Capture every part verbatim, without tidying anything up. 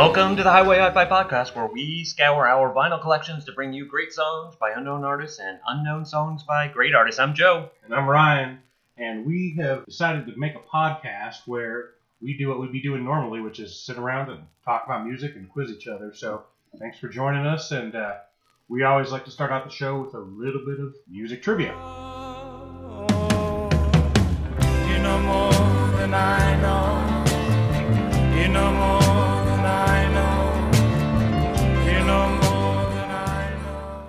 Welcome to the Highway Hi-Fi Podcast, where we scour our vinyl collections to bring you great songs by unknown artists and unknown songs by great artists. I'm Joe. And I'm Ryan. And we have decided to make a podcast where we do what we'd be doing normally, which is sit around and talk about music and quiz each other. So thanks for joining us. And uh, we always like to start out the show with a little bit of music trivia. Oh, oh, you know more than I know. You know more.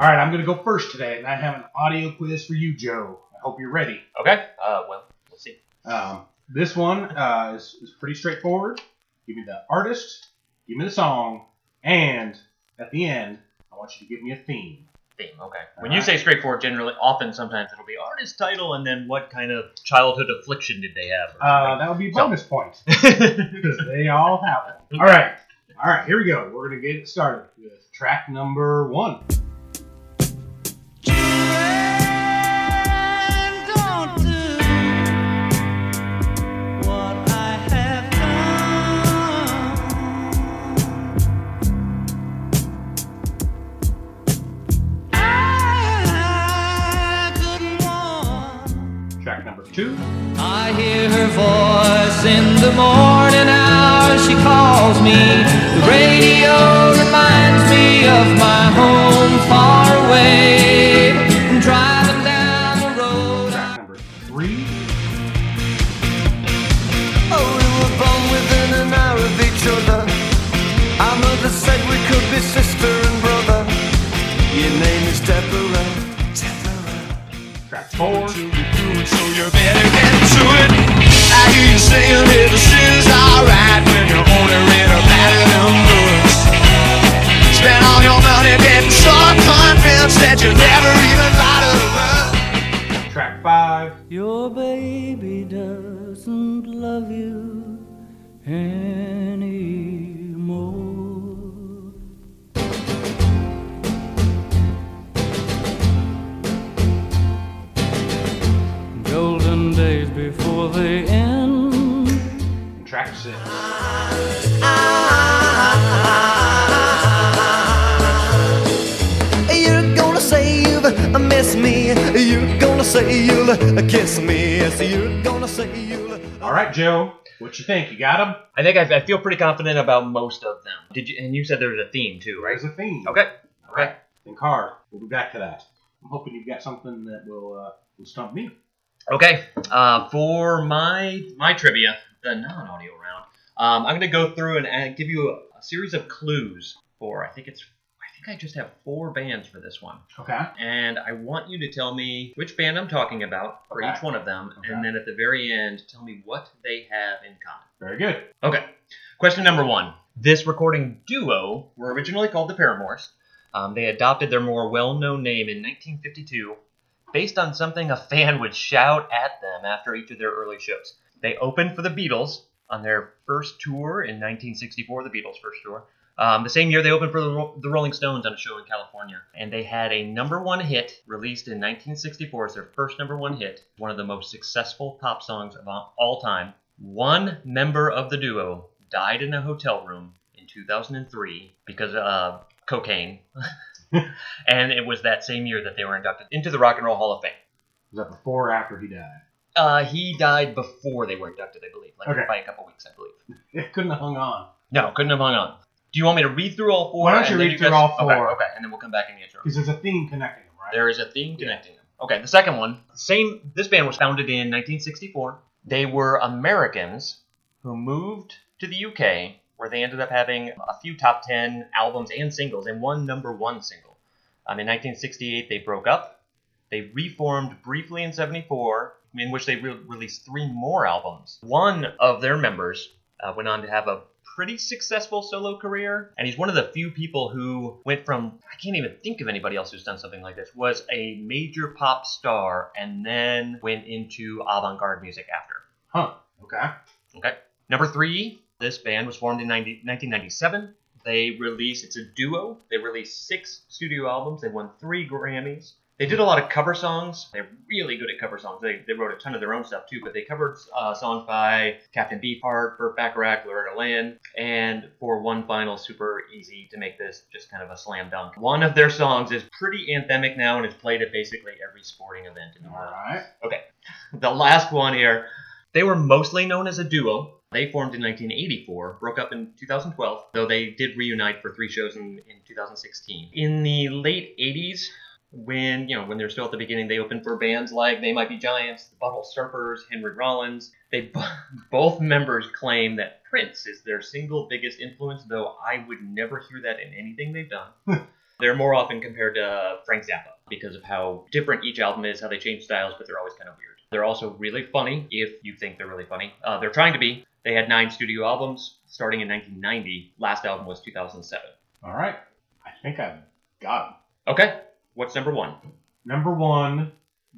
All right, I'm going to go first today, and I have an audio quiz for you, Joe. I hope you're ready. Okay. Uh, well, we'll see. Um, this one uh, is, is pretty straightforward. Give me the artist, give me the song, and at the end, I want you to give me a theme. Theme, okay. All when right. You say straightforward, generally, often, sometimes it'll be artist, title, and then what kind of childhood affliction did they have? Uh, that would be bonus so. point, because they all have it. All right. All right, here we go. We're going to get it started with track number one. Two. I hear her voice in the morning hour, she calls me. The radio reminds me of my home far away. I'm driving down the road. Track number three. Oh, we were born within an hour of each other. Our mother said we could be sister and brother. Your name is Deborah. Deborah. Track four. So you better get to it. I hear you saying that this is alright when you're older and a better than us. Spend all your money getting so convinced that you never even thought of us. Track five. Your baby doesn't love you anymore. Golden days before they end. And track six. You're gonna say you'll miss me. You're gonna say you'll kiss me. You're gonna say you'll. All right, Joe. What you think? You got them? I think I, I feel pretty confident about most of them. Did you? And you said there was a theme too, right? There's a theme. Okay. All right. Think hard. We'll be back to that. I'm hoping you've got something that will uh, will stump me. Okay, uh, for my my trivia, the non-audio round, um, I'm going to go through and uh, give you a, a series of clues for, I think it's, I think I just have four bands for this one. Okay. And I want you to tell me which band I'm talking about for okay. each one of them, okay. and then at the very end, tell me what they have in common. Very good. Okay, question number one. This recording duo were originally called the Paramours. Um, they adopted their more well-known name in nineteen fifty-two. Based on something a fan would shout at them after each of their early shows. They opened for the Beatles on their first tour in nineteen sixty-four, the Beatles' first tour. Um, the same year, they opened for the, Ro- the Rolling Stones on a show in California. And they had a number one hit released in nineteen sixty-four as their first number one hit, one of the most successful pop songs of all time. One member of the duo died in a hotel room in two thousand three because of cocaine. And it was that same year that they were inducted into the Rock and Roll Hall of Fame. Was that before or after he died? Uh, he died before they were inducted, I believe. Like okay. by a couple weeks, I believe. It couldn't have hung on. No, couldn't have hung on. Do you want me to read through all four? Why don't you read you through guys... all four? Okay, okay, and then we'll come back and answer them. Because there's a theme connecting them, right? There is a theme yeah. connecting them. Okay, the second one. Same. This band was founded in nineteen sixty-four. They were Americans who moved to the U K, where they ended up having a few top ten albums and singles, and one number one single. Um, in nineteen sixty-eight, they broke up. They reformed briefly in seventy-four, in which they re- released three more albums. One of their members uh, went on to have a pretty successful solo career, and he's one of the few people who went from, I can't even think of anybody else who's done something like this, was a major pop star, and then went into avant-garde music after. Huh. Okay. Okay. Number three. This band was formed in nineteen ninety-seven. They released, it's a duo. They released six studio albums. They won three Grammys. They did a lot of cover songs. They're really good at cover songs. They they wrote a ton of their own stuff too, but they covered uh, songs by Captain Beefheart, Burt Bacharach, Loretta Lynn, and for one final super easy to make this just kind of a slam dunk. One of their songs is pretty anthemic now and is played at basically every sporting event in the world. All right. Okay. The last one here. They were mostly known as a duo. They formed in nineteen eighty-four, broke up in two thousand twelve, though they did reunite for three shows in, in two thousand sixteen. In the late eighties, when, you know, when they were still at the beginning, they opened for bands like They Might Be Giants, The Butthole Surfers, Henry Rollins. They b- both members claim that Prince is their single biggest influence, though I would never hear that in anything they've done. They're more often compared to Frank Zappa because of how different each album is, how they change styles, but they're always kind of weird. They're also really funny, if you think they're really funny. Uh, they're trying to be. They had nine studio albums starting in nineteen ninety. Last album was two thousand seven. All right. I think I've got them. Okay. What's number one? Number one,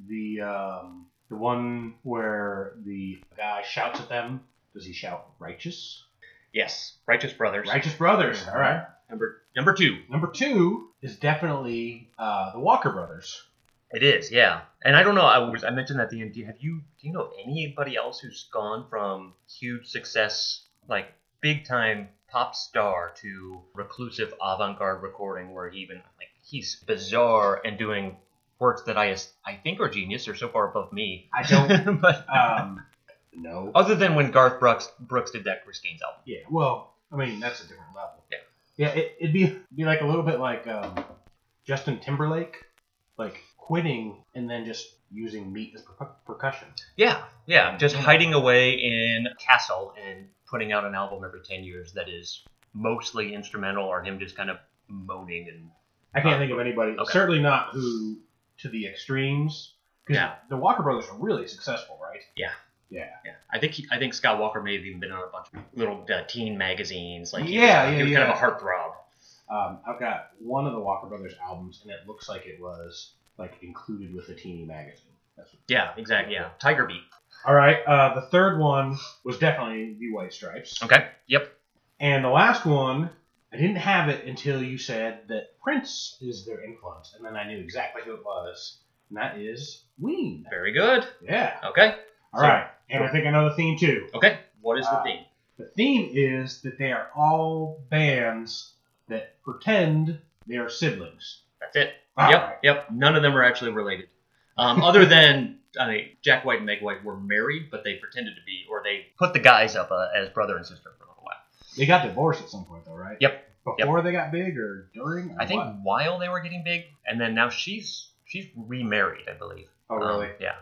the um, the one where the guy shouts at them. Does he shout righteous? Yes. Righteous Brothers. Righteous Brothers. All right. Number number two. Number two is definitely uh, the Walker Brothers. It is, yeah. And I don't know, I was I mentioned that at the end. Have you, do you know anybody else who's gone from huge success, like big-time pop star, to reclusive avant-garde recording where he even, like, he's bizarre and doing works that I, I think are genius or so far above me. I don't, but um, no. Other than when Garth Brooks, Brooks did that Chris Gaines album. Yeah, well, I mean, that's a different level. Yeah, yeah it, it'd be, be like a little bit like um, Justin Timberlake, like, quitting and then just using meat as per- percussion. Yeah, yeah. Just hiding away in a castle and putting out an album every ten years that is mostly instrumental or him just kind of moaning. And I can't uh, think of anybody, okay. Certainly not who, to the extremes. Yeah. The Walker Brothers were really successful, right? Yeah. Yeah. Yeah. I think he, I think Scott Walker may have even been on a bunch of little uh, teen magazines. Like, he yeah, was, yeah, he was yeah. kind of a heartthrob. Um, I've got one of the Walker Brothers albums, and it looks like it was... like included with a teeny magazine. That's what yeah, exactly. Yeah, Tiger Beat. All right. Uh, the third one was definitely the White Stripes. Okay. Yep. And the last one, I didn't have it until you said that Prince is their influence, and then I knew exactly who it was, and that is Ween. Very good. Yeah. Okay. All so, right. And I think I know the theme too. Okay. What is uh, the theme? The theme is that they are all bands that pretend they are siblings. That's it. Wow. Yep, yep. None of them are actually related. Um, other than, I mean, Jack White and Meg White were married, but they pretended to be, or they put the guys up uh, as brother and sister for a little while. They got divorced at some point, though, right? Yep. Before yep. they got big, or during? Or I think what? While they were getting big, and then now she's she's remarried, I believe. Oh, really? Um, yeah.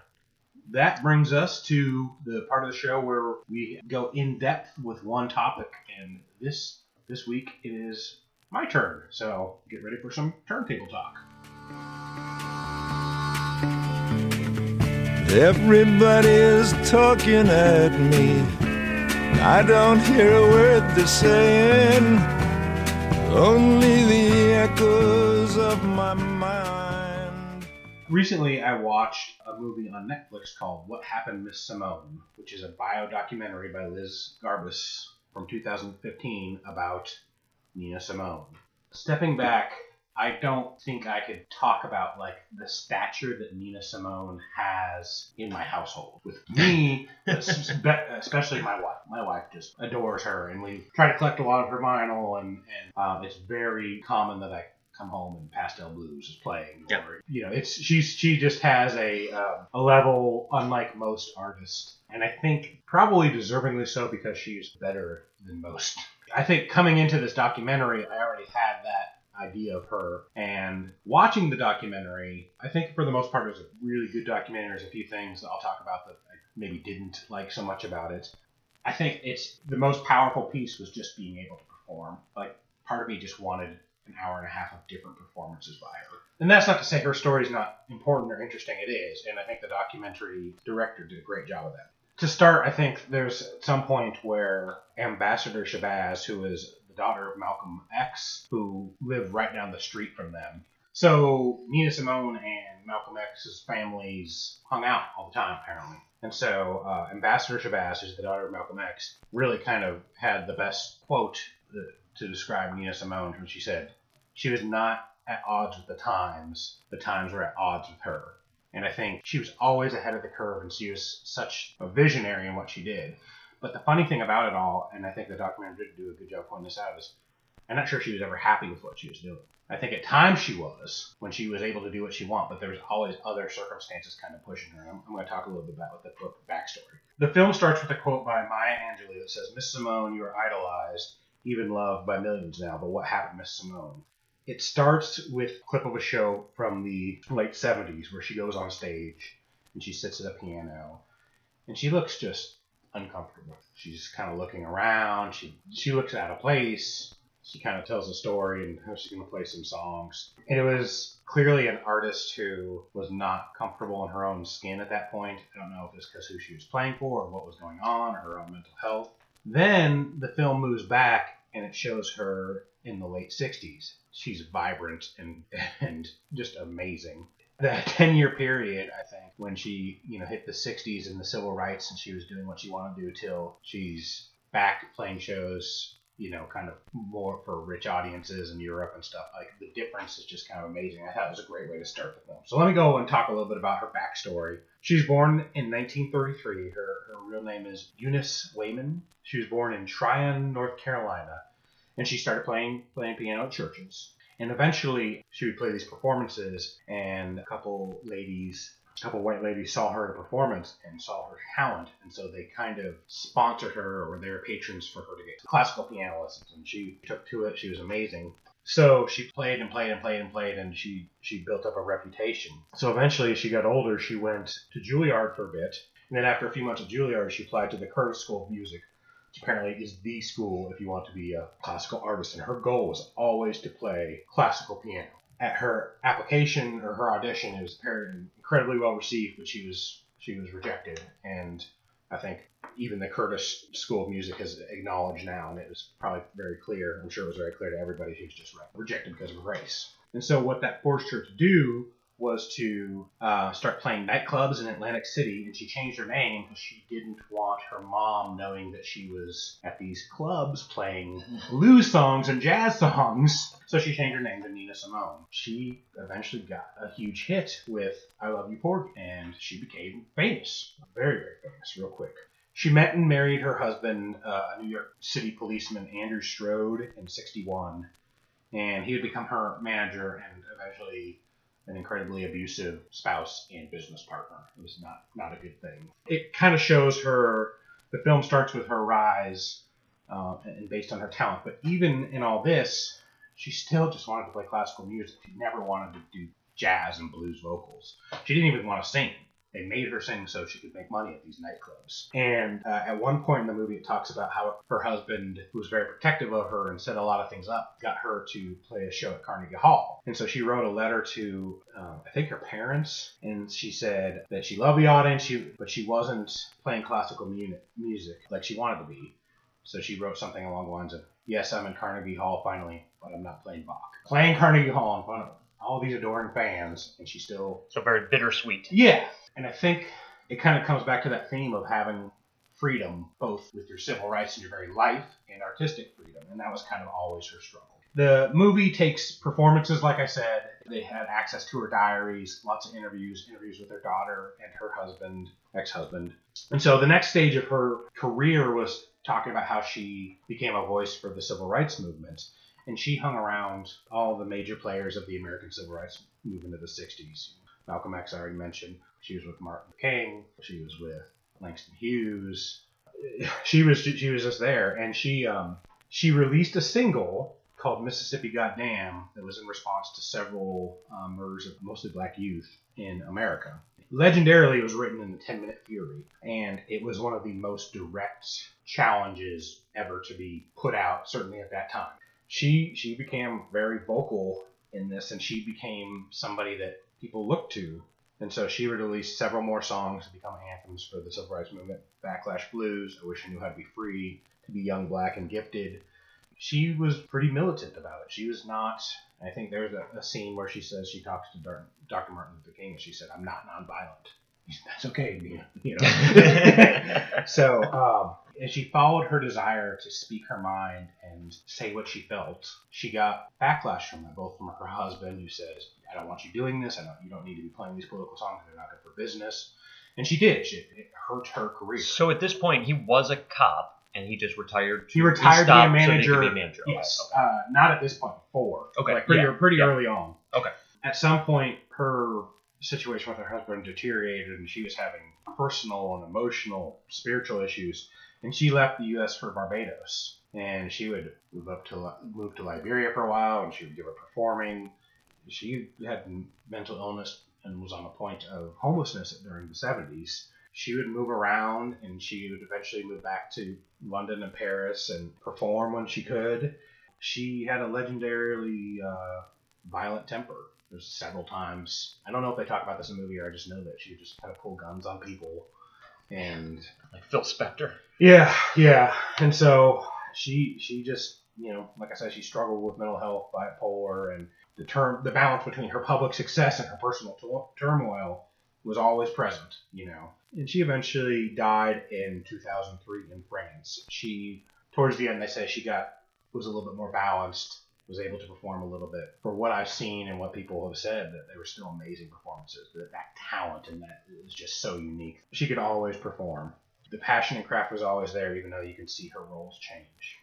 That brings us to the part of the show where we go in depth with one topic, and this this week it is my turn. So get ready for some turntable talk. Everybody's talking at me. I don't hear a word they're saying. Only the echoes of my mind. Recently, I watched a movie on Netflix called What Happened Miss Simone, which is a bio-documentary by Liz Garbus from two thousand fifteen about Nina Simone. Stepping back, I don't think I could talk about, like, the stature that Nina Simone has in my household. With me, especially my wife. My wife just adores her, and we try to collect a lot of her vinyl, and, and um, it's very common that I come home and Pastel Blues is playing. Yep. Or, you know, it's she's she just has a uh, a level unlike most artists, and I think probably deservingly so because she's better than most. I think coming into this documentary, I already had that idea of her, and watching the documentary, I think for the most part it was a really good documentary. There's a few things that I'll talk about that I maybe didn't like so much about it. I think it's the most powerful piece was just being able to perform. Like, part of me just wanted an hour and a half of different performances by her. And that's not to say her story's not important or interesting. It is, and I think the documentary director did a great job of that. To start, I think there's some point where Ambassador Shabazz, who is daughter of Malcolm X, who lived right down the street from them. So Nina Simone and Malcolm X's families hung out all the time, apparently. And so uh, Ambassador Shabazz, who's the daughter of Malcolm X, really kind of had the best quote to describe Nina Simone, when she said, "She was not at odds with the times, the times were at odds with her. And I think she was always ahead of the curve, and she was such a visionary in what she did. But the funny thing about it all, and I think the documentary did do a good job pointing this out, is I'm not sure she was ever happy with what she was doing. I think at times she was, when she was able to do what she wanted, but there was always other circumstances kind of pushing her. And I'm, I'm going to talk a little bit about the book backstory. The film starts with a quote by Maya Angelou that says, "Miss Simone, you are idolized, even loved by millions now, but what happened, Miss Simone?" It starts with a clip of a show from the late seventies where she goes on stage and she sits at a piano and she looks just uncomfortable. She's kind of looking around. She she looks out of place. She kind of tells a story and how she's going to play some songs. And it was clearly an artist who was not comfortable in her own skin at that point. I don't know if it's because who she was playing for or what was going on or her own mental health. Then the film moves back and it shows her in the late sixties. She's vibrant and and just amazing. That ten-year period, I think, when she, you know, hit the sixties and the civil rights and she was doing what she wanted to do till she's back playing shows, you know, kind of more for rich audiences in Europe and stuff. Like, the difference is just kind of amazing. I thought it was a great way to start the film. So let me go and talk a little bit about her backstory. She was born in nineteen thirty-three. Her, her real name is Eunice Wayman. She was born in Tryon, North Carolina, and she started playing playing piano at churches. And eventually, she would play these performances, and a couple ladies, a couple white ladies saw her performance and saw her talent, and so they kind of sponsored her or their patrons for her to get classical piano lessons, and she took to it. She was amazing. So she played and played and played and played, and she, she built up a reputation. So eventually, as she got older, she went to Juilliard for a bit, and then after a few months at Juilliard, she applied to the Curtis School of Music, which apparently is the school if you want to be a classical artist. And her goal was always to play classical piano. At her application or her audition, it was apparently incredibly well received, but she was she was rejected. And I think even the Curtis School of Music has acknowledged now, and it was probably very clear. I'm sure it was very clear to everybody. She was just rejected because of race. And so what that forced her to do was to uh, start playing nightclubs in Atlantic City, and she changed her name because she didn't want her mom knowing that she was at these clubs playing blues songs and jazz songs. So she changed her name to Nina Simone. She eventually got a huge hit with I Love You Porgy, and she became famous, very, very famous, real quick. She met and married her husband, uh, a New York City policeman, Andrew Strode, in sixty-one, and he would become her manager and eventually an incredibly abusive spouse and business partner. It was not, not a good thing. It kind of shows her, the film starts with her rise uh, and based on her talent. But even in all this, she still just wanted to play classical music. She never wanted to do jazz and blues vocals. She didn't even want to sing. They made her sing so she could make money at these nightclubs. And uh, at one point in the movie, it talks about how her husband, who was very protective of her and set a lot of things up, got her to play a show at Carnegie Hall. And so she wrote a letter to, uh, I think, her parents. And she said that she loved the audience, she, but she wasn't playing classical mu- music like she wanted to be. So she wrote something along the lines of, "Yes, I'm in Carnegie Hall finally, but I'm not playing Bach." Playing Carnegie Hall in front of all these adoring fans, and she still... So very bittersweet. Yeah. And I think it kind of comes back to that theme of having freedom, both with your civil rights and your very life, and artistic freedom. And that was kind of always her struggle. The movie takes performances, like I said. They had access to her diaries, lots of interviews, interviews with her daughter and her husband, ex-husband. And so the next stage of her career was talking about how she became a voice for the civil rights movement. And she hung around all the major players of the American civil rights movement of the sixties. Malcolm X, I already mentioned. She was with Martin Luther King. She was with Langston Hughes. She was she was just there, and she um, she released a single called Mississippi Goddamn that was in response to several um, murders of mostly black youth in America. Legendarily, it was written in the ten-minute fury, and it was one of the most direct challenges ever to be put out, certainly at that time. She she became very vocal in this, and she became somebody that people looked to. And so she released several more songs to become anthems for the civil rights movement. Backlash Blues, I Wish I Knew How to Be Free, To Be Young, Black, and Gifted. She was pretty militant about it. She was not, I think there's a, a scene where she says, she talks to Doctor Martin Luther King, and she said, "I'm not nonviolent." He said, "That's okay, Nina." You know? So um, As she followed her desire to speak her mind and say what she felt, she got backlash from it, both from her husband, who says, I don't want you doing this. I don't, you don't need to be playing these political songs. They're not good for business. And she did. She, it hurt her career. So at this point, he was a cop, and he just retired. To, he retired to be a manager. So be a manager. Yes. Okay. Uh, not at this point, before. Okay. Like pretty, yeah. pretty yeah. early on. Okay. At some point, her situation with her husband deteriorated, and she was having personal and emotional, spiritual issues. And she left the U S for Barbados, and she would move up to move to Liberia for a while, and she would give up performing. She had mental illness and was on the point of homelessness during the seventies. She would move around, and she would eventually move back to London and Paris and perform when she could. She had a legendarily uh, violent temper. There's several times. I don't know if they talk about this in the movie, or I just know that she just kind of pulled guns on people. And like Phil Spector. Yeah, yeah. And so she she just, you know, like I said, she struggled with mental health, bipolar, and the term the balance between her public success and her personal t- turmoil was always present, you know. And she eventually died in two thousand three in France. She, towards the end, they say she got was a little bit more balanced, was able to perform a little bit. For what I've seen and what people have said, that they were still amazing performances, that that talent and that is just so unique. She could always perform. The passion and craft was always there, even though you can see her roles change.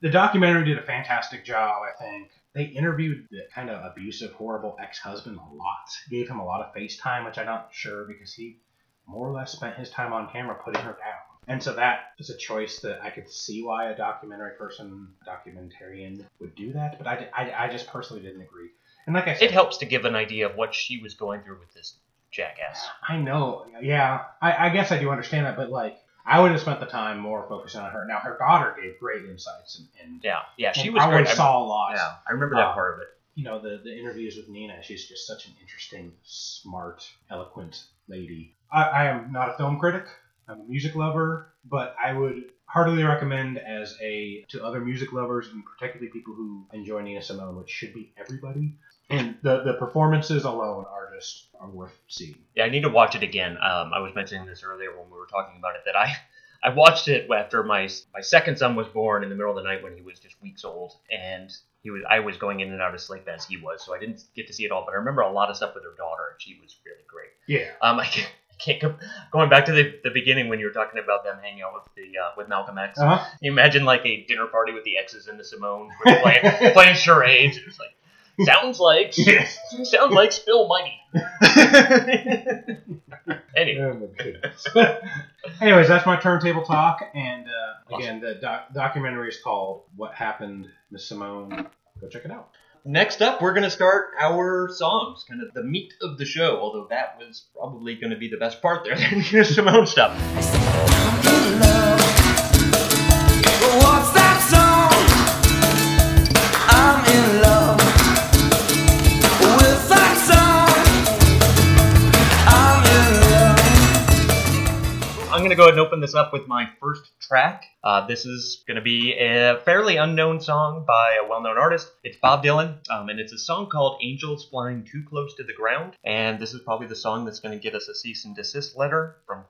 The documentary did a fantastic job, I think. They interviewed the kind of abusive, horrible ex-husband a lot. Gave him a lot of face time, which I'm not sure, because he more or less spent his time on camera putting her down. And so that is a choice that I could see why a documentary person, documentarian, would do that. But I, I, I just personally didn't agree. And like I said, it helps to give an idea of what she was going through with this jackass. I know. Yeah. I, I guess I do understand that. But like, I would have spent the time more focusing on her. Now, her daughter gave great insights. And, and yeah. Yeah. She and was I great. I saw a lot. Yeah. I remember that um, part of it. You know, the, the interviews with Nina, she's just such an interesting, smart, eloquent lady. I, I am not a film critic. I'm a music lover, but I would heartily recommend as a to other music lovers, and particularly people who enjoy Nina Simone, which should be everybody. And the, the performances alone are just are worth seeing. Yeah, I need to watch it again. Um, I was mentioning this earlier when we were talking about it, that I, I watched it after my my second son was born in the middle of the night when he was just weeks old, and he was I was going in and out of sleep as he was, so I didn't get to see it all. But I remember a lot of stuff with her daughter, and she was really great. Yeah. Um, I can't. Can't go, going back to the, the beginning when you were talking about them hanging out with the uh, with Malcolm X. Uh-huh. Can you imagine like a dinner party with the X's and the Simone playing playing charades? It was like sounds like sounds like Spill Money. anyway, oh anyways, that's my turntable talk. And uh, awesome. Again, the doc- documentary is called "What Happened Miss Simone." Go check it out. Next up, we're going to start our songs, kind of the meat of the show, although that was probably going to be the best part there. Here's some own stuff. What's that song? I'm in love with that song. I'm in love. I'm going to go ahead and open this up with my first track. Uh, this is going to be a fairly unknown song by a well-known artist. It's Bob Dylan, um, and it's a song called Angels Flying Too Close to the Ground. And this is probably the song that's going to get us a cease and desist letter from,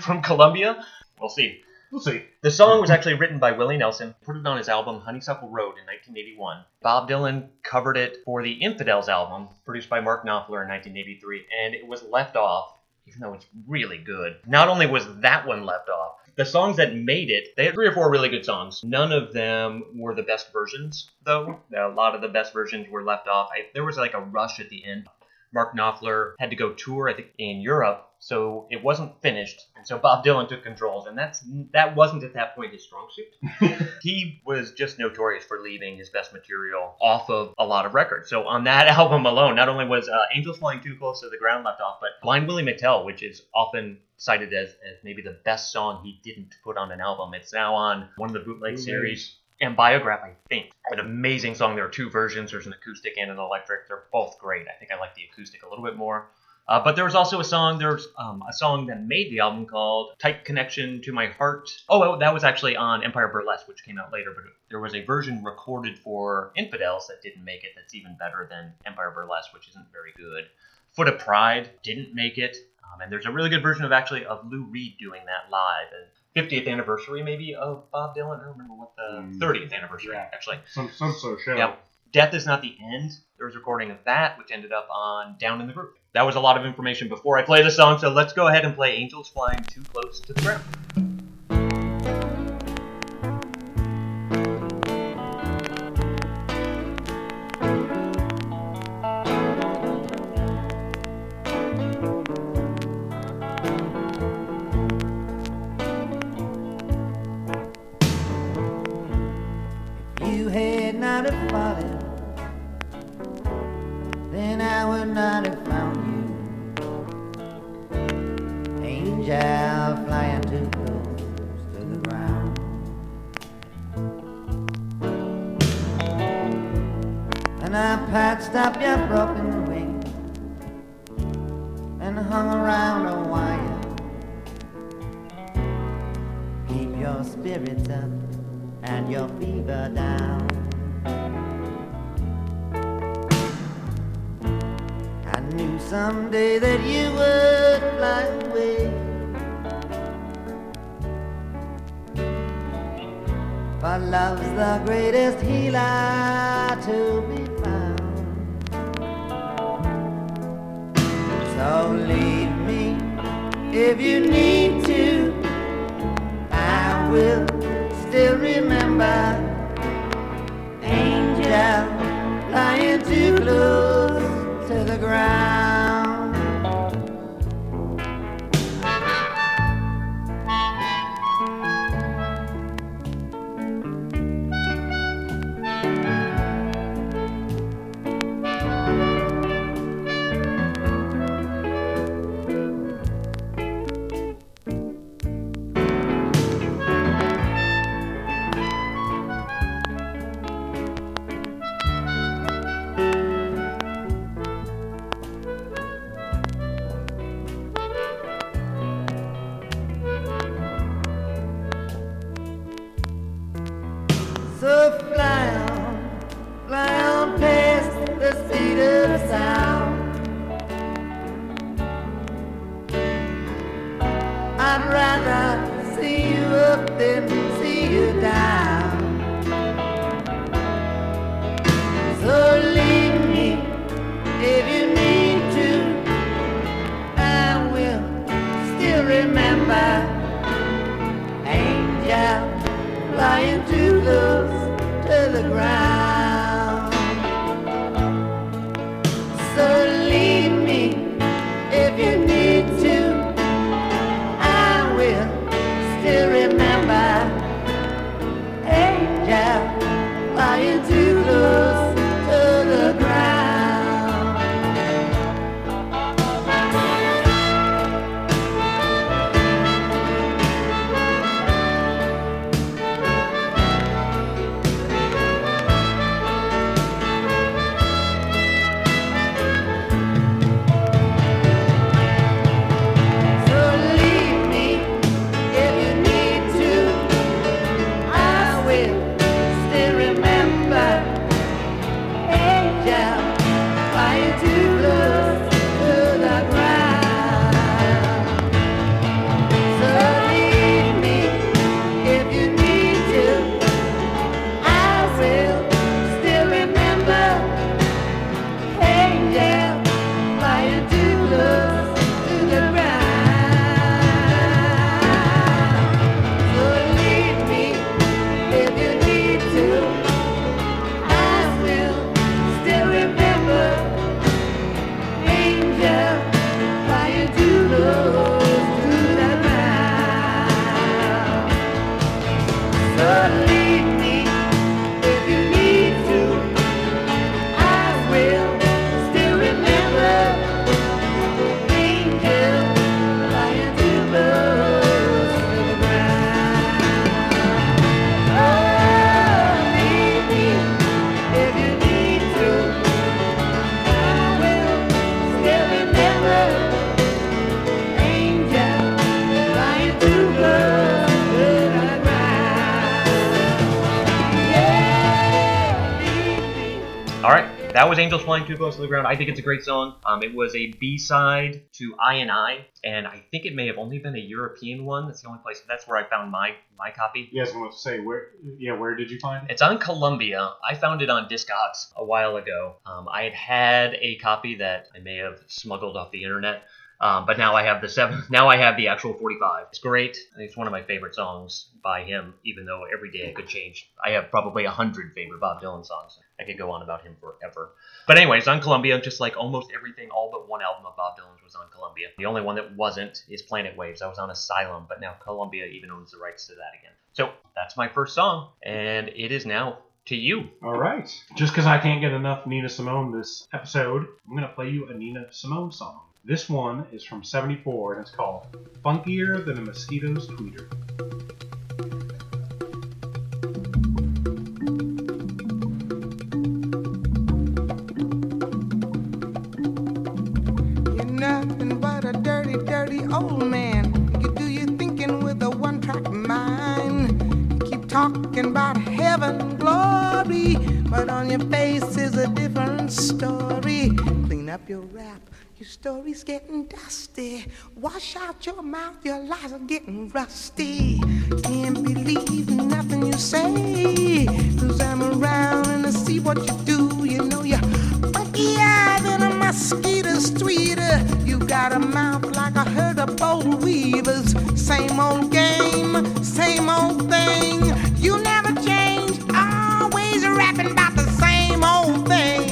from Columbia. We'll see. We'll see. The song was actually written by Willie Nelson, put it on his album Honeysuckle Road in nineteen eighty-one. Bob Dylan covered it for the Infidels album, produced by Mark Knopfler in nineteen eighty-three, and it was left off, even though it's really good. Not only was that one left off, the songs that made it, they had three or four really good songs. None of them were the best versions, though. A lot of the best versions were left off. I, there was like a rush at the end. Mark Knopfler had to go tour, I think, in Europe, so it wasn't finished. And so Bob Dylan took controls, and that's that wasn't at that point his strong suit. He was just notorious for leaving his best material off of a lot of records. So on that album alone, not only was uh, Angels Flying Too Close to the Ground left off, but Blind Willie McTell, which is often cited as, as maybe the best song he didn't put on an album. It's now on one of the bootleg mm-hmm. series. And Biograph, I think. An amazing song. There are two versions. There's an acoustic and an electric. They're both great. I think I like the acoustic a little bit more. Uh, but there was also a song. There's um, a song that made the album called Tight Connection to My Heart. Oh, that was actually on Empire Burlesque, which came out later. But there was a version recorded for Infidels that didn't make it. That's even better than Empire Burlesque, which isn't very good. Foot of Pride didn't make it. Um, and there's a really good version of actually of Lou Reed doing that live. And fiftieth anniversary, maybe, of Bob Dylan. I don't remember what the thirtieth anniversary, yeah. actually. Some some sort of show. Now, Death Is Not the End. There was a recording of that, which ended up on Down in the Group. That was a lot of information before I play the song, so let's go ahead and play Angels Flying Too Close to the Ground. that was Angels Flying Too Close to the Ground. I think it's a great song. Um, it was a B-side to I and I, and I think it may have only been a European one. That's the only place. That's where I found my my copy. Yes, I was going to say, where? Yeah, where did you find it? It's on Columbia. I found it on Discogs a while ago. Um, I had had a copy that I may have smuggled off the internet. Um, but now I have the seven. Now I have the actual forty-five. It's great. I think it's one of my favorite songs by him. Even though every day I could change, I have probably a hundred favorite Bob Dylan songs. I could go on about him forever. But anyways, on Columbia, just like almost everything, all but one album of Bob Dylan's was on Columbia. The only one that wasn't is Planet Waves. I was on Asylum, but now Columbia even owns the rights to that again. So that's my first song, and it is now to you. All right. Just because I can't get enough Nina Simone this episode, I'm gonna play you a Nina Simone song. This one is from seventy-four, and it's called Funkier Than a Mosquito's Tweeter. You're nothing but a dirty, dirty old man. You do your thinking with a one-track mind. You keep talking about heaven, glory, but on your face is a different story. Clean up your rap. Your story's getting dusty. Wash out your mouth, your lies are getting rusty. Can't believe nothing you say, 'cause I'm around and I see what you do. You know you're funkier than a mosquito's tweeter. You got a mouth like a herd of boll weavers. Same old game, same old thing. You never change, always rapping about the same old thing.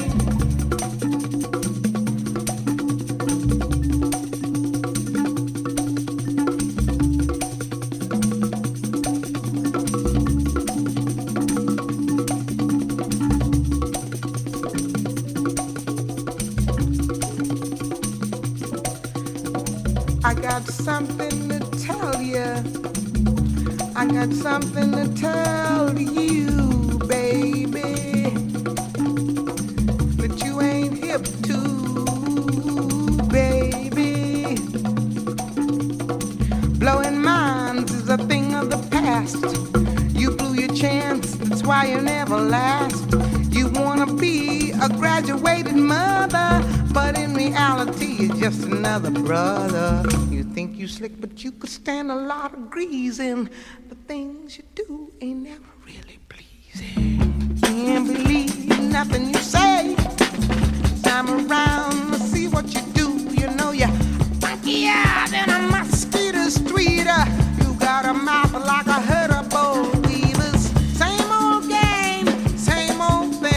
Something to tell you. I got something to tell you, baby, that you ain't hip to, baby. Blowing minds is a thing of the past. You blew your chance, that's why you never last. You wanna be a graduated mother, but in reality you're just another brother. Think you slick, but you could stand a lot of greasing. The things you do ain't never really pleasing. Can't believe nothing you say. Time around, let's see what you do. You know you're funkier than a mosquito's tweeter. You got a mouth like a herd of boll weavers. Same old game, same old thing.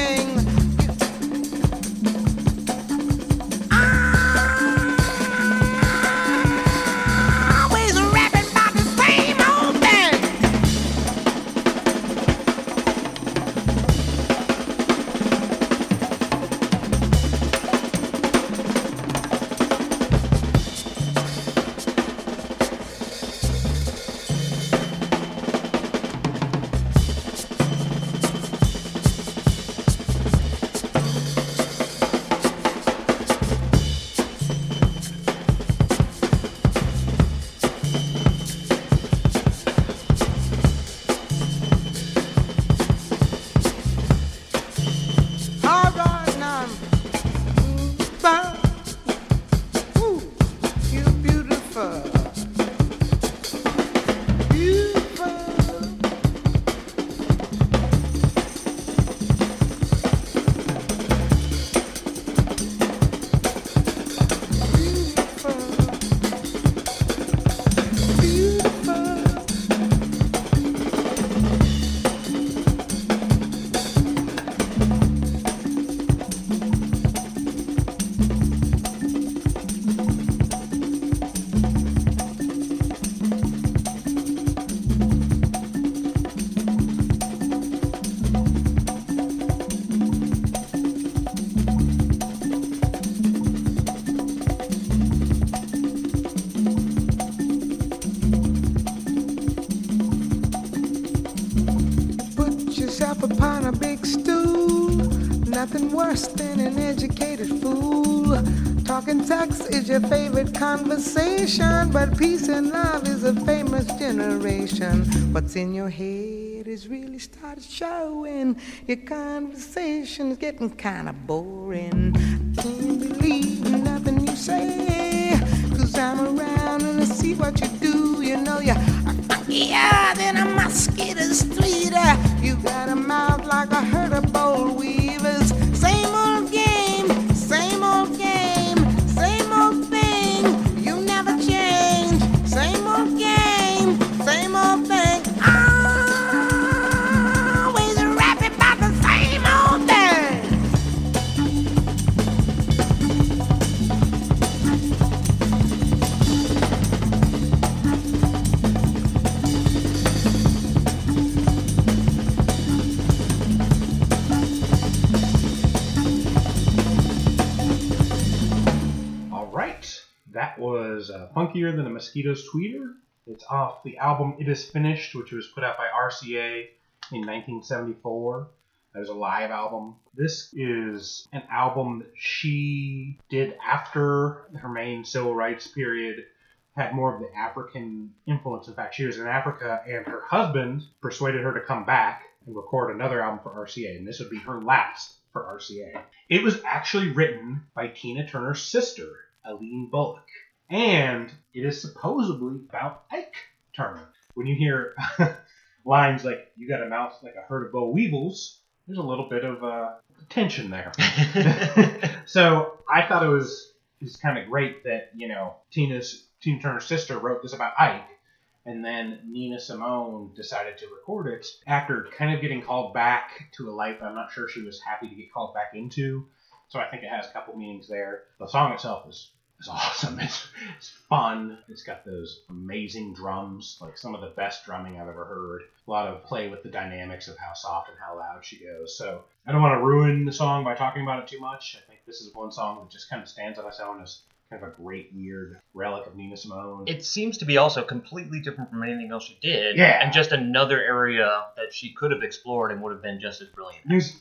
Talking sex is your favorite conversation, but peace and love is a famous generation. What's in your head is really started showing. Your conversation is getting kind of boring. I can't believe nothing you say, 'cause I'm around and I see what you do. You know you're a cockier than a mosquito streeter. You got a mouth like a herd of boll weavers. Same old game, same old game. That was uh, Funkier Than a Mosquito's Tweeter. It's off the album It Is Finished, which was put out by R C A in nineteen seventy-four. That was a live album. This is an album that she did after her main civil rights period, had more of the African influence. In fact, she was in Africa, and her husband persuaded her to come back and record another album for R C A, and this would be her last for R C A. It was actually written by Tina Turner's sister, Aileen Bullock, and it is supposedly about Ike Turner. When you hear lines like, you got a mouth like a herd of boll weevils, there's a little bit of uh, tension there. So I thought it was, it was kind of great that, you know, Tina's, Tina Turner's sister wrote this about Ike, and then Nina Simone decided to record it after kind of getting called back to a life I'm not sure she was happy to get called back into. So I think it has a couple meanings there. The song itself is It's awesome. It's, it's fun. It's got those amazing drums, like some of the best drumming I've ever heard. A lot of play with the dynamics of how soft and how loud she goes. So I don't want to ruin the song by talking about it too much. I think this is one song that just kind of stands on its own as kind of a great, weird relic of Nina Simone. It seems to be also completely different from anything else she did. Yeah. And just another area that she could have explored and would have been just as brilliant. There's,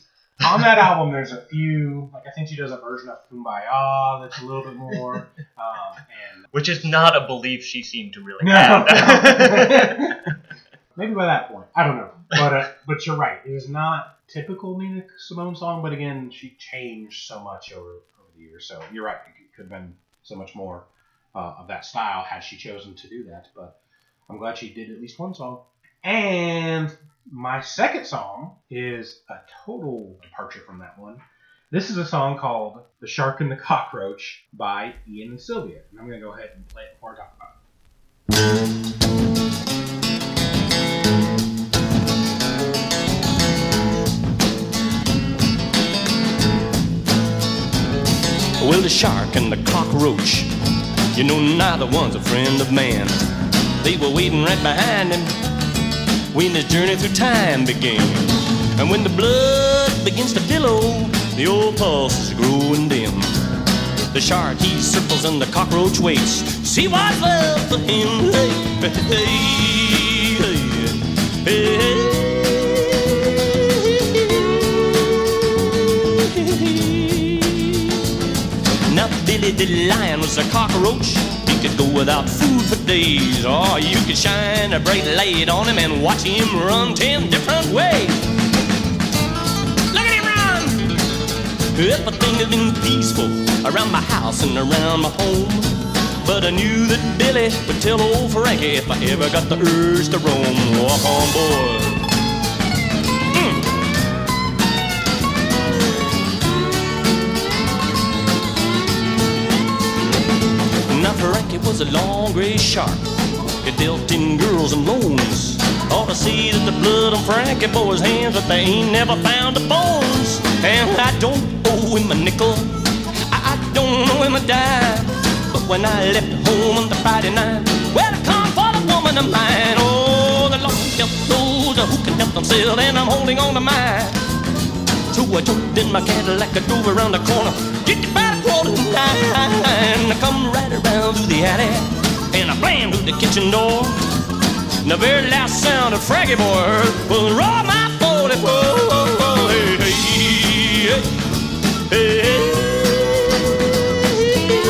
on that album, there's a few, like I think she does a version of Kumbaya that's a little bit more, um, and which is not a belief she seemed to really no, have. No. Maybe by that point, I don't know, but uh, but you're right, it is not typical Nina Simone song, but again, she changed so much over, over the years, so you're right, it could have been so much more uh, of that style had she chosen to do that, but I'm glad she did at least one song. And my second song is a total departure from that one. This is a song called The Shark and the Cockroach by Ian and Sylvia. And I'm going to go ahead and play it before I talk about it. Well, the shark and the cockroach, you know, neither one's a friend of man. They were waiting right behind him when this journey through time began. And when the blood begins to billow, the old pulse is growing dim. The shark, he circles and the cockroach waits. See what's left for him. Hey, hey, hey, hey, hey. Now Billy the Lion was a cockroach. Could go without food for days, or you could shine a bright light on him and watch him run ten different ways. Look at him run! Everything had been peaceful around my house and around my home, but I knew that Billy would tell old Frankie if I ever got the urge to roam. Walk on board. Mm. Now Frankie was a long gray shark. It dealt in girls and loans. Ought to see that the blood on Frankie boy's hands, but they ain't never found the bones. And I don't owe him a nickel, I, I don't owe him a dime. But when I left home on the Friday night, well, I come for the woman of mine. Oh, the Lord help those who can help themselves, and I'm holding on to mine. So I jumped in my Cadillac, I drove around the corner, get the back quarter to nine. I come right around through the alley, and I blam through the kitchen door. And the very last sound of Fraggy Boy heard was roll my forty-four. Hey, hey, hey, hey, hey,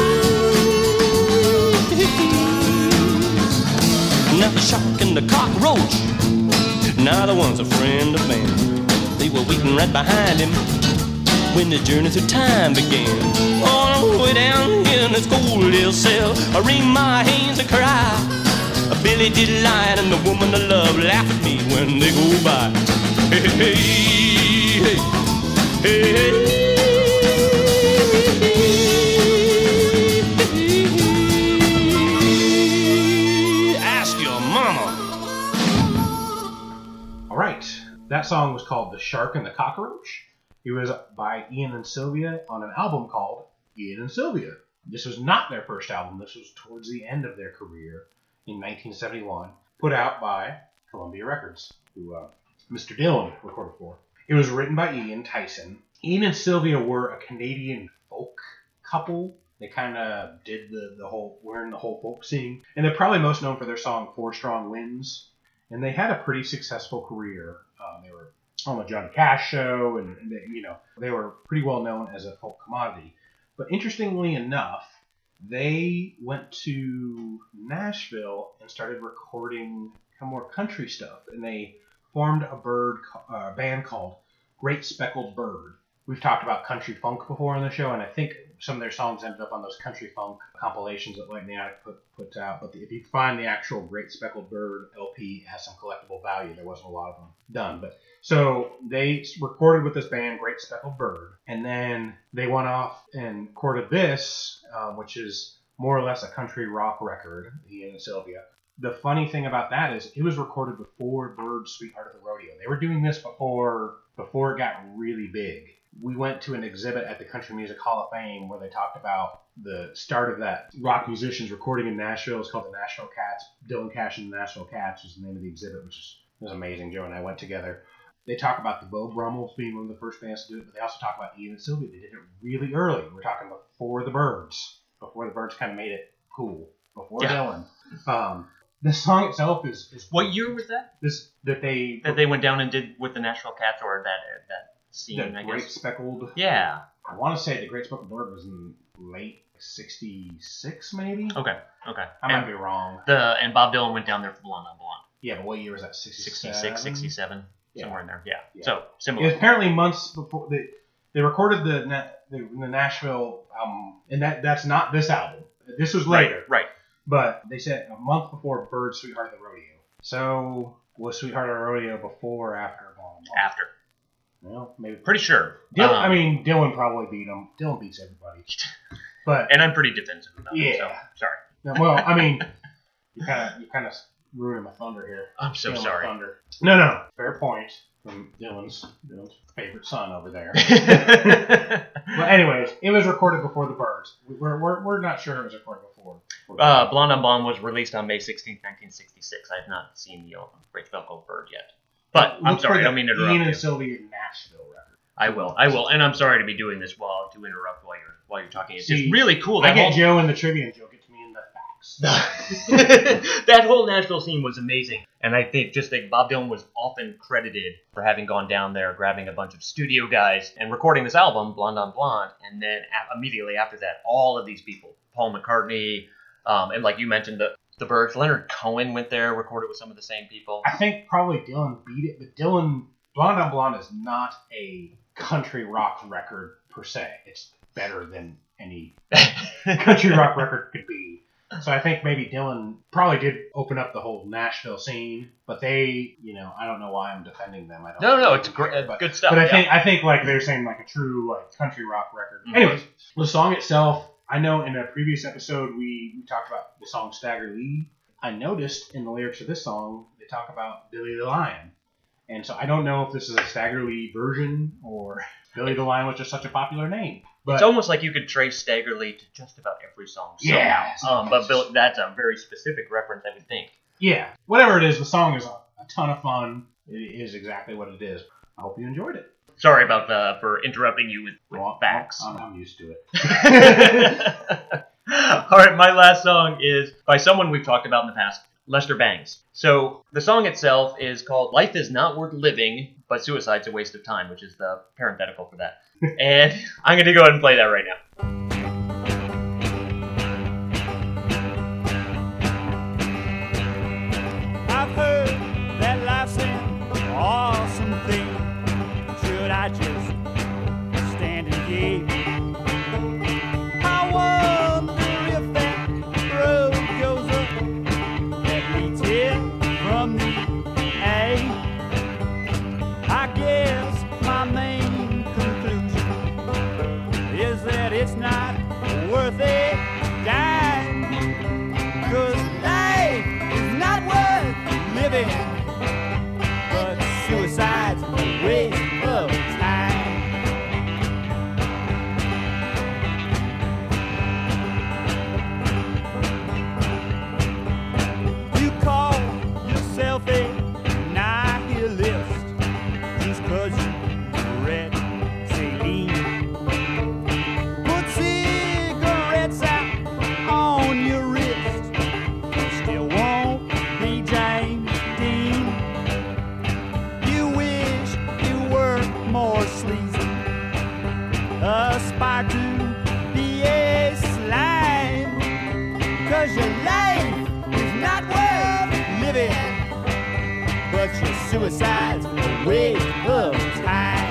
not a one's a friend of man. They were waiting right behind him when the journey through time began. On the way down in this cold little cell, I wring my hands and cry. Billy did lie, and the woman I love laugh at me when they go by. Hey, hey, hey, hey, hey. That song was called The Shark and the Cockroach. It was by Ian and Sylvia on an album called Ian and Sylvia. This was not their first album. This was towards the end of their career in nineteen seventy-one, put out by Columbia Records, who uh, Mister Dylan recorded for. It was written by Ian Tyson. Ian and Sylvia were a Canadian folk couple. They kind of did the, the whole, were in the whole folk scene. And they're probably most known for their song Four Strong Winds. And they had a pretty successful career. Um, they were on the Johnny Cash show, and, and they, you know, they were pretty well known as a folk commodity. But interestingly enough, they went to Nashville and started recording kind of more country stuff. And they formed a bird uh, band called Great Speckled Bird. We've talked about country funk before on the show, and I think some of their songs ended up on those country funk compilations that Lightning Attic put, put out. But the, if you find the actual Great Speckled Bird L P, it has some collectible value. There wasn't a lot of them done. But so they recorded with this band, Great Speckled Bird, and then they went off and recorded this, um, which is more or less a country rock record, Ian and Sylvia. The funny thing about that is it was recorded before Byrds' Sweetheart of the Rodeo. They were doing this before before it got really big. We went to an exhibit at the Country Music Hall of Fame where they talked about the start of that rock musicians recording in Nashville. It's called the National Cats. Dylan Cash and the National Cats was the name of the exhibit, which was amazing. Joe and I went together. They talk about the Bo Brummels being one of the first bands to do it, but they also talk about Ian and Sylvia. They did it really early. We're talking before the Byrds, before the Byrds kind of made it cool, before yeah. Dylan. Um, the song itself is, is what year was that? This that they that they went down and did with the National Cats or that that. Scene, the I Great guess. Speckled. Yeah. I want to say the Great Speckled Bird was in late sixty-six, maybe? Okay, okay. I might and be wrong. The And Bob Dylan went down there for Blonde on Blonde. Yeah, but what year was that? sixty-seven? sixty-six, sixty-seven, yeah. Somewhere in there. Yeah, yeah. So similar. It apparently months before, they, they recorded the the, the Nashville album, and that, that's not this album. This was later. Right, right. But they said a month before Byrds' Sweetheart of the Rodeo. So was Sweetheart of the Rodeo before or after Blonde on Blonde? After. Well, maybe. Pretty sure. Dylan, um, I mean, Dylan probably beat him. Dylan beats everybody. But and I'm pretty defensive about yeah. him, so sorry. No, well, I mean, you kind of you kind of ruined my thunder here. I'm so Dylan sorry. Thunder. No, no. Fair point from Dylan's, Dylan's favorite son over there. But anyways, it was recorded before the Byrds. We're we're, we're not sure it was recorded before. before uh, Blonde on Blonde was released on May sixteenth, nineteen sixty-six. I have not seen the Great Speckled Bird yet. But I'm Look sorry, I don't mean to interrupt. Ian and Sylvia Nashville record. I will, I will, and I'm sorry to be doing this while to interrupt while you're while you're talking. It's See, just really cool. That I get whole... Joe in the trivia, and Joe gets me in the facts. That whole Nashville scene was amazing, and I think just that Bob Dylan was often credited for having gone down there, grabbing a bunch of studio guys, and recording this album, Blonde on Blonde, and then immediately after that, all of these people, Paul McCartney, um, and like you mentioned the. The Byrds. Leonard Cohen went there, recorded with some of the same people. I think probably Dylan beat it, but Dylan, Blonde on Blonde is not a country rock record per se. It's better than any country rock record could be. So I think maybe Dylan probably did open up the whole Nashville scene, but they, you know, I don't know why I'm defending them. I don't. No, no, it's great, care, but, good stuff. But I yeah. think I think like they're saying like a true like country rock record. Mm-hmm. Anyways, the song itself. I know in a previous episode we, we talked about the song Stagger Lee. I noticed in the lyrics of this song, they talk about Billy the Lion. And so I don't know if this is a Stagger Lee version or Billy the Lion was just such a popular name. But it's almost like you could trace Stagger Lee to just about every song. So, yeah. Um, but Bill, that's a very specific reference, I would think. Yeah. Whatever it is, the song is a, a ton of fun. It is exactly what it is. I hope you enjoyed it. Sorry about the, for interrupting you with, with well, facts. I'm, I'm used to it. All right, my last song is by someone we've talked about in the past, Lester Bangs. So the song itself is called Life is Not Worth Living, but Suicide's a Waste of Time, which is the parenthetical for that. And I'm going to go ahead and play that right now. I've heard that life's in suicide's a waste of time.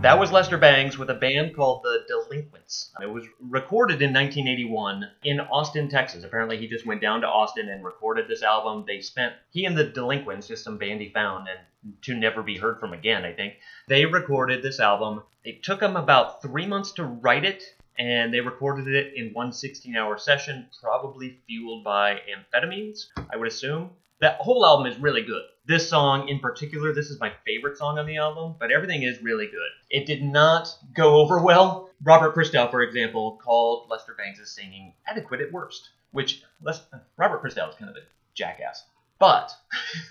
That was Lester Bangs with a band called The Delinquents. It was recorded in nineteen eighty-one in Austin, Texas. Apparently he just went down to Austin and recorded this album. They spent, he and The Delinquents, just some band he found and to never be heard from again, I think. They recorded this album. It took them about three months to write it, and they recorded it in one sixteen-hour session, probably fueled by amphetamines, I would assume. That whole album is really good. This song in particular, this is my favorite song on the album, but everything is really good. It did not go over well. Robert Christgau, for example, called Lester Bangs' singing adequate at worst, which Lester, Robert Christgau is kind of a jackass. But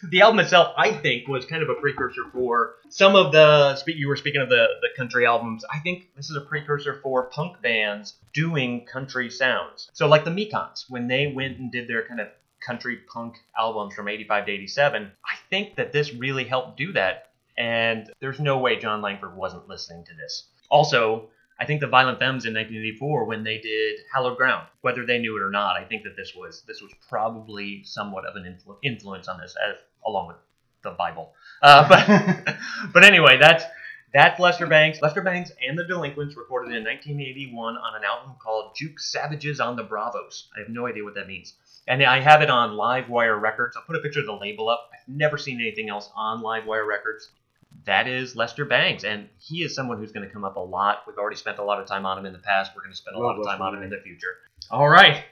the album itself, I think, was kind of a precursor for some of the, you were speaking of the, the country albums, I think this is a precursor for punk bands doing country sounds. So like the Mekons, when they went and did their kind of country punk albums from eighty-five to eighty-seven, I think that this really helped do that, and there's no way John Langford wasn't listening to this. Also, I think the Violent Femmes in nineteen eighty-four, when they did Hallowed Ground, whether they knew it or not, I think that this was this was probably somewhat of an influ- influence on this, as, along with the Bible. Uh, but but anyway, that's that's Lester Bangs. Lester Bangs and The Delinquents recorded in nineteen eighty-one on an album called Juke Savages on the Bravos. I have no idea what that means. And I have it on Livewire Records. I'll put a picture of the label up. I've never seen anything else on Livewire Records. That is Lester Bangs, and he is someone who's going to come up a lot. We've already spent a lot of time on him in the past. We're going to spend a lot of time on him in the future. All right.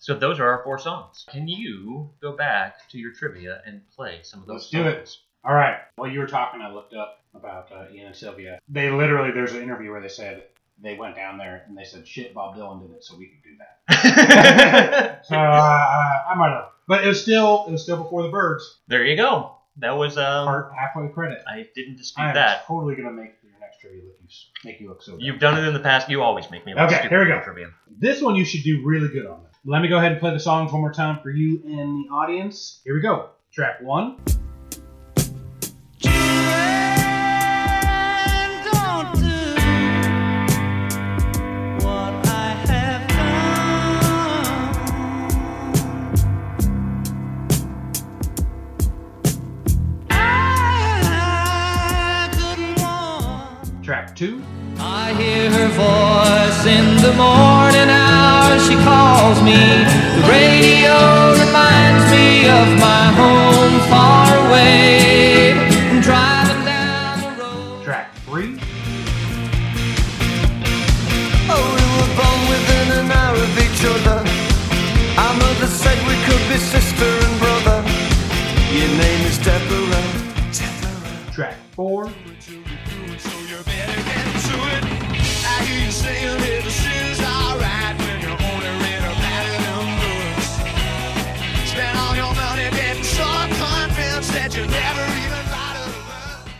So those are our four songs. Can you go back to your trivia and play some of those songs? Let's do it. All right. While you were talking, I looked up about uh, Ian and Sylvia. They literally, there's an interview where they said, they went down there and they said, shit, Bob Dylan did it, so we could do that. So uh, I might have. But it was still it was still before the Byrds. There you go. That was um, part halfway credit. I didn't dispute I that. I'm totally going to make your next trivia look, make you look so bad. You've done it in the past. You always make me look okay, stupid. Okay, here we go. Trivia. This one you should do really good on. Let me go ahead and play the songs one more time for you and the audience. Here we go. Track one. Two. I hear her voice in the morning hour, she calls me. The radio reminds me of my home far away. I'm driving down the road. Track three. Oh, we were born within an hour of each other. Our mother said we could be sister and brother. Your name is Deborah. Deborah. Track four.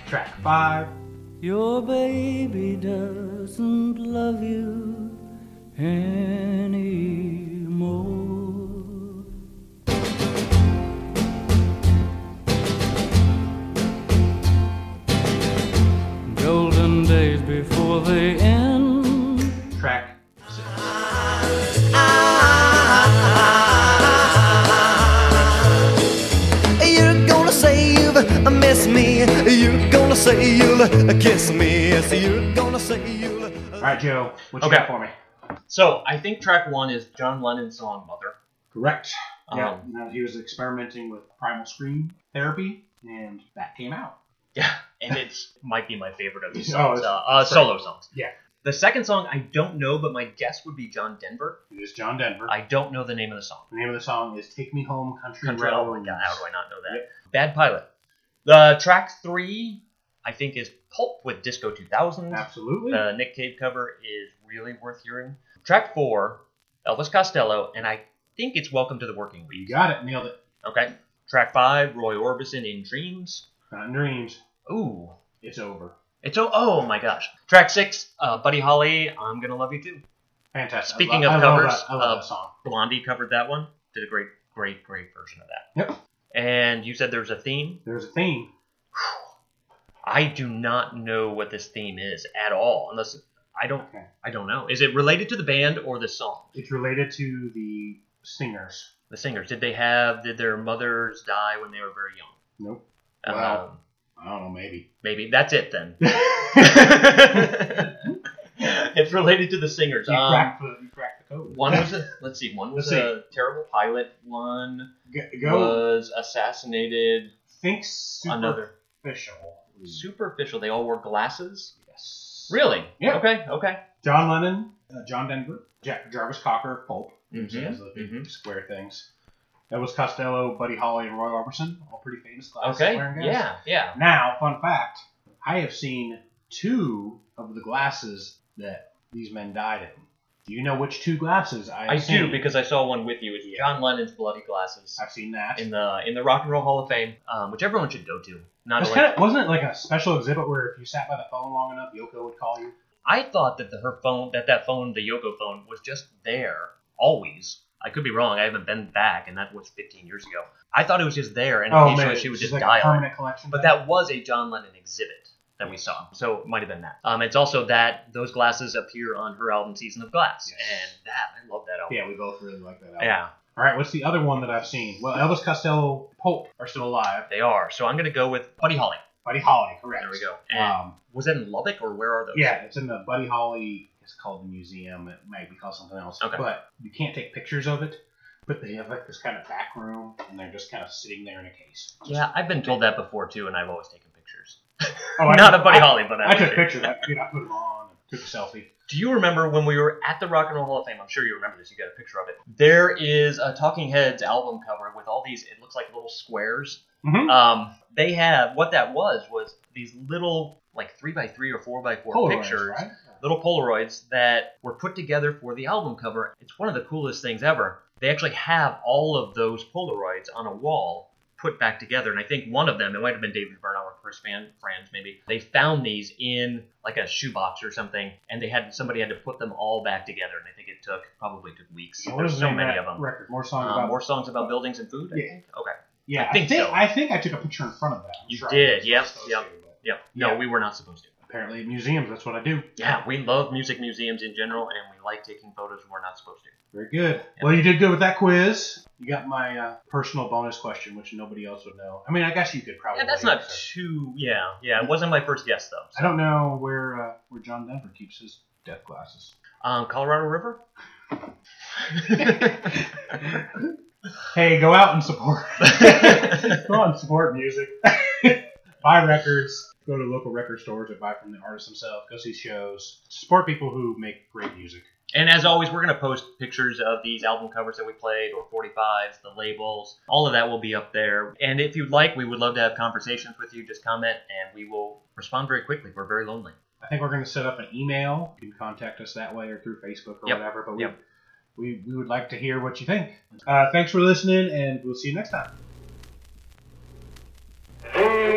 Track five. Your baby doesn't love you anymore. Golden days before they end. Track six. kiss me. You're gonna say you'll kiss me. Yes, you're gonna say you'll. All right, Joe. What you okay. got for me? So I think track one is John Lennon's song "Mother." Correct. Um, yeah. Now he was experimenting with primal scream therapy, and that came out. Yeah, and it might be my favorite of his songs, oh, uh, uh, solo songs. Yeah. The second song I don't know, but my guess would be John Denver. It is John Denver. I don't know the name of the song. The name of the song is "Take Me Home, Country Road." Oh my God, how do I not know that? Yep. Bad Pilot. The track three, I think, is "Pulp" with Disco two thousand. Absolutely. The Nick Cave cover is really worth hearing. Track four, Elvis Costello, and I think it's "Welcome to the Working Week." You got it, nailed it. Okay. Track five, Roy Orbison in "Dreams." Not in "Dreams." Ooh, it's over. It's oh, oh my gosh. Track six, uh, Buddy Holly, I'm Gonna Love You Too. Fantastic. Speaking love, of I covers, love love uh, song. Blondie covered that one. Did a great, great, great version of that. Yep. And you said there's a theme? There's a theme. I do not know what this theme is at all. Unless I don't okay. I don't know. Is it related to the band or the song? It's related to the singers. The singers. Did they have did their mothers die when they were very young? Nope. Um, wow. I don't know, maybe. Maybe. That's it, then. It's related to the singers. You um, cracked the, you cracked the code. One was a, let's see, one was a terrible pilot. One Go. was assassinated. Think superficial. Another. Superficial. They all wore glasses? Yes. Really? Yeah. Okay, okay. John Lennon, uh, John Denver, J- Jarvis Cocker, Pulp. Mm-hmm. He has the big mm-hmm. square things. That was Costello, Buddy Holly, and Roy Orbison, all pretty famous glasses okay. wearing guys. Yeah, yeah. Now, fun fact, I have seen two of the glasses that these men died in. Do you know which two glasses I have I seen? I do, because I saw one with you. It's yeah. John Lennon's bloody glasses. I've seen that. In the in the Rock and Roll Hall of Fame, um, which everyone should go to. Not only... kind of, wasn't it like a special exhibit where if you sat by the phone long enough, Yoko would call you? I thought that the, her phone, that that phone, the Yoko phone, was just there always. I could be wrong. I haven't been back, and that was fifteen years ago. I thought it was just there, and oh, occasionally man, she would just like die on it. But that was a John Lennon exhibit that we saw, so it might have been that. Um, it's also that those glasses appear on her album Season of Glass, yes. and that I love that album. Yeah, we both really like that album. Yeah. All right, what's the other one that I've seen? Well, Elvis Costello, Pulp are still alive. They are, so I'm going to go with Buddy Holly. Buddy Holly, correct. There we go. And um, was that in Lubbock, or where are those? Yeah, it's in the Buddy Holly... It's called the museum. It might be called something else. Okay. But you can't take pictures of it. But they have like this kind of back room, and they're just kind of sitting there in a case. Just yeah, I've been told that before, too, and I've always taken pictures. Oh, Not took, a Buddy I, Holly, but I, I took pictures. I, you know, I put them on and took a selfie. Do you remember when we were at the Rock and Roll Hall of Fame? I'm sure you remember this. You got a picture of it. There is a Talking Heads album cover with all these, it looks like little squares. Mm-hmm. Um, they have, what that was, was these little, like, three by three or four by four Polaroids, pictures. Right? Little Polaroids that were put together for the album cover. It's one of the coolest things ever. They actually have all of those Polaroids on a wall put back together. And I think one of them, it might have been David Byrne or Chris Van Franz maybe, they found these in like a shoebox or something, and they had somebody had to put them all back together. And I think it took, probably took weeks. Yeah, There's so many of them. Record? More, songs um, about more songs about buildings and food? I yeah. Think? Okay. Yeah, I think, I think so. I think I took a picture in front of that. I'm you sure did, yep, yep, to, yep. No, yeah. we were not supposed to. Apparently museums, that's what I do. Yeah, we love music museums in general, and we like taking photos when we're not supposed to. Very good. Yeah. Well, you did good with that quiz. You got my uh, personal bonus question, which nobody else would know. I mean, I guess you could probably. Yeah, that's not answer. too... Yeah, yeah. It wasn't my first guess, though. So. I don't know where uh, where John Denver keeps his death glasses. Um, Colorado River? Hey, go out and support. Go out and support music. Buy records. Go to local record stores and buy from the artists themselves. Go see shows. Support people who make great music. And as always, we're going to post pictures of these album covers that we played, or forty-fives, the labels. All of that will be up there. And if you'd like, we would love to have conversations with you. Just comment, and we will respond very quickly. We're very lonely. I think we're going to set up an email. You can contact us that way or through Facebook or yep. whatever. But we, yep. we, we would like to hear what you think. Uh, thanks for listening, and we'll see you next time. And...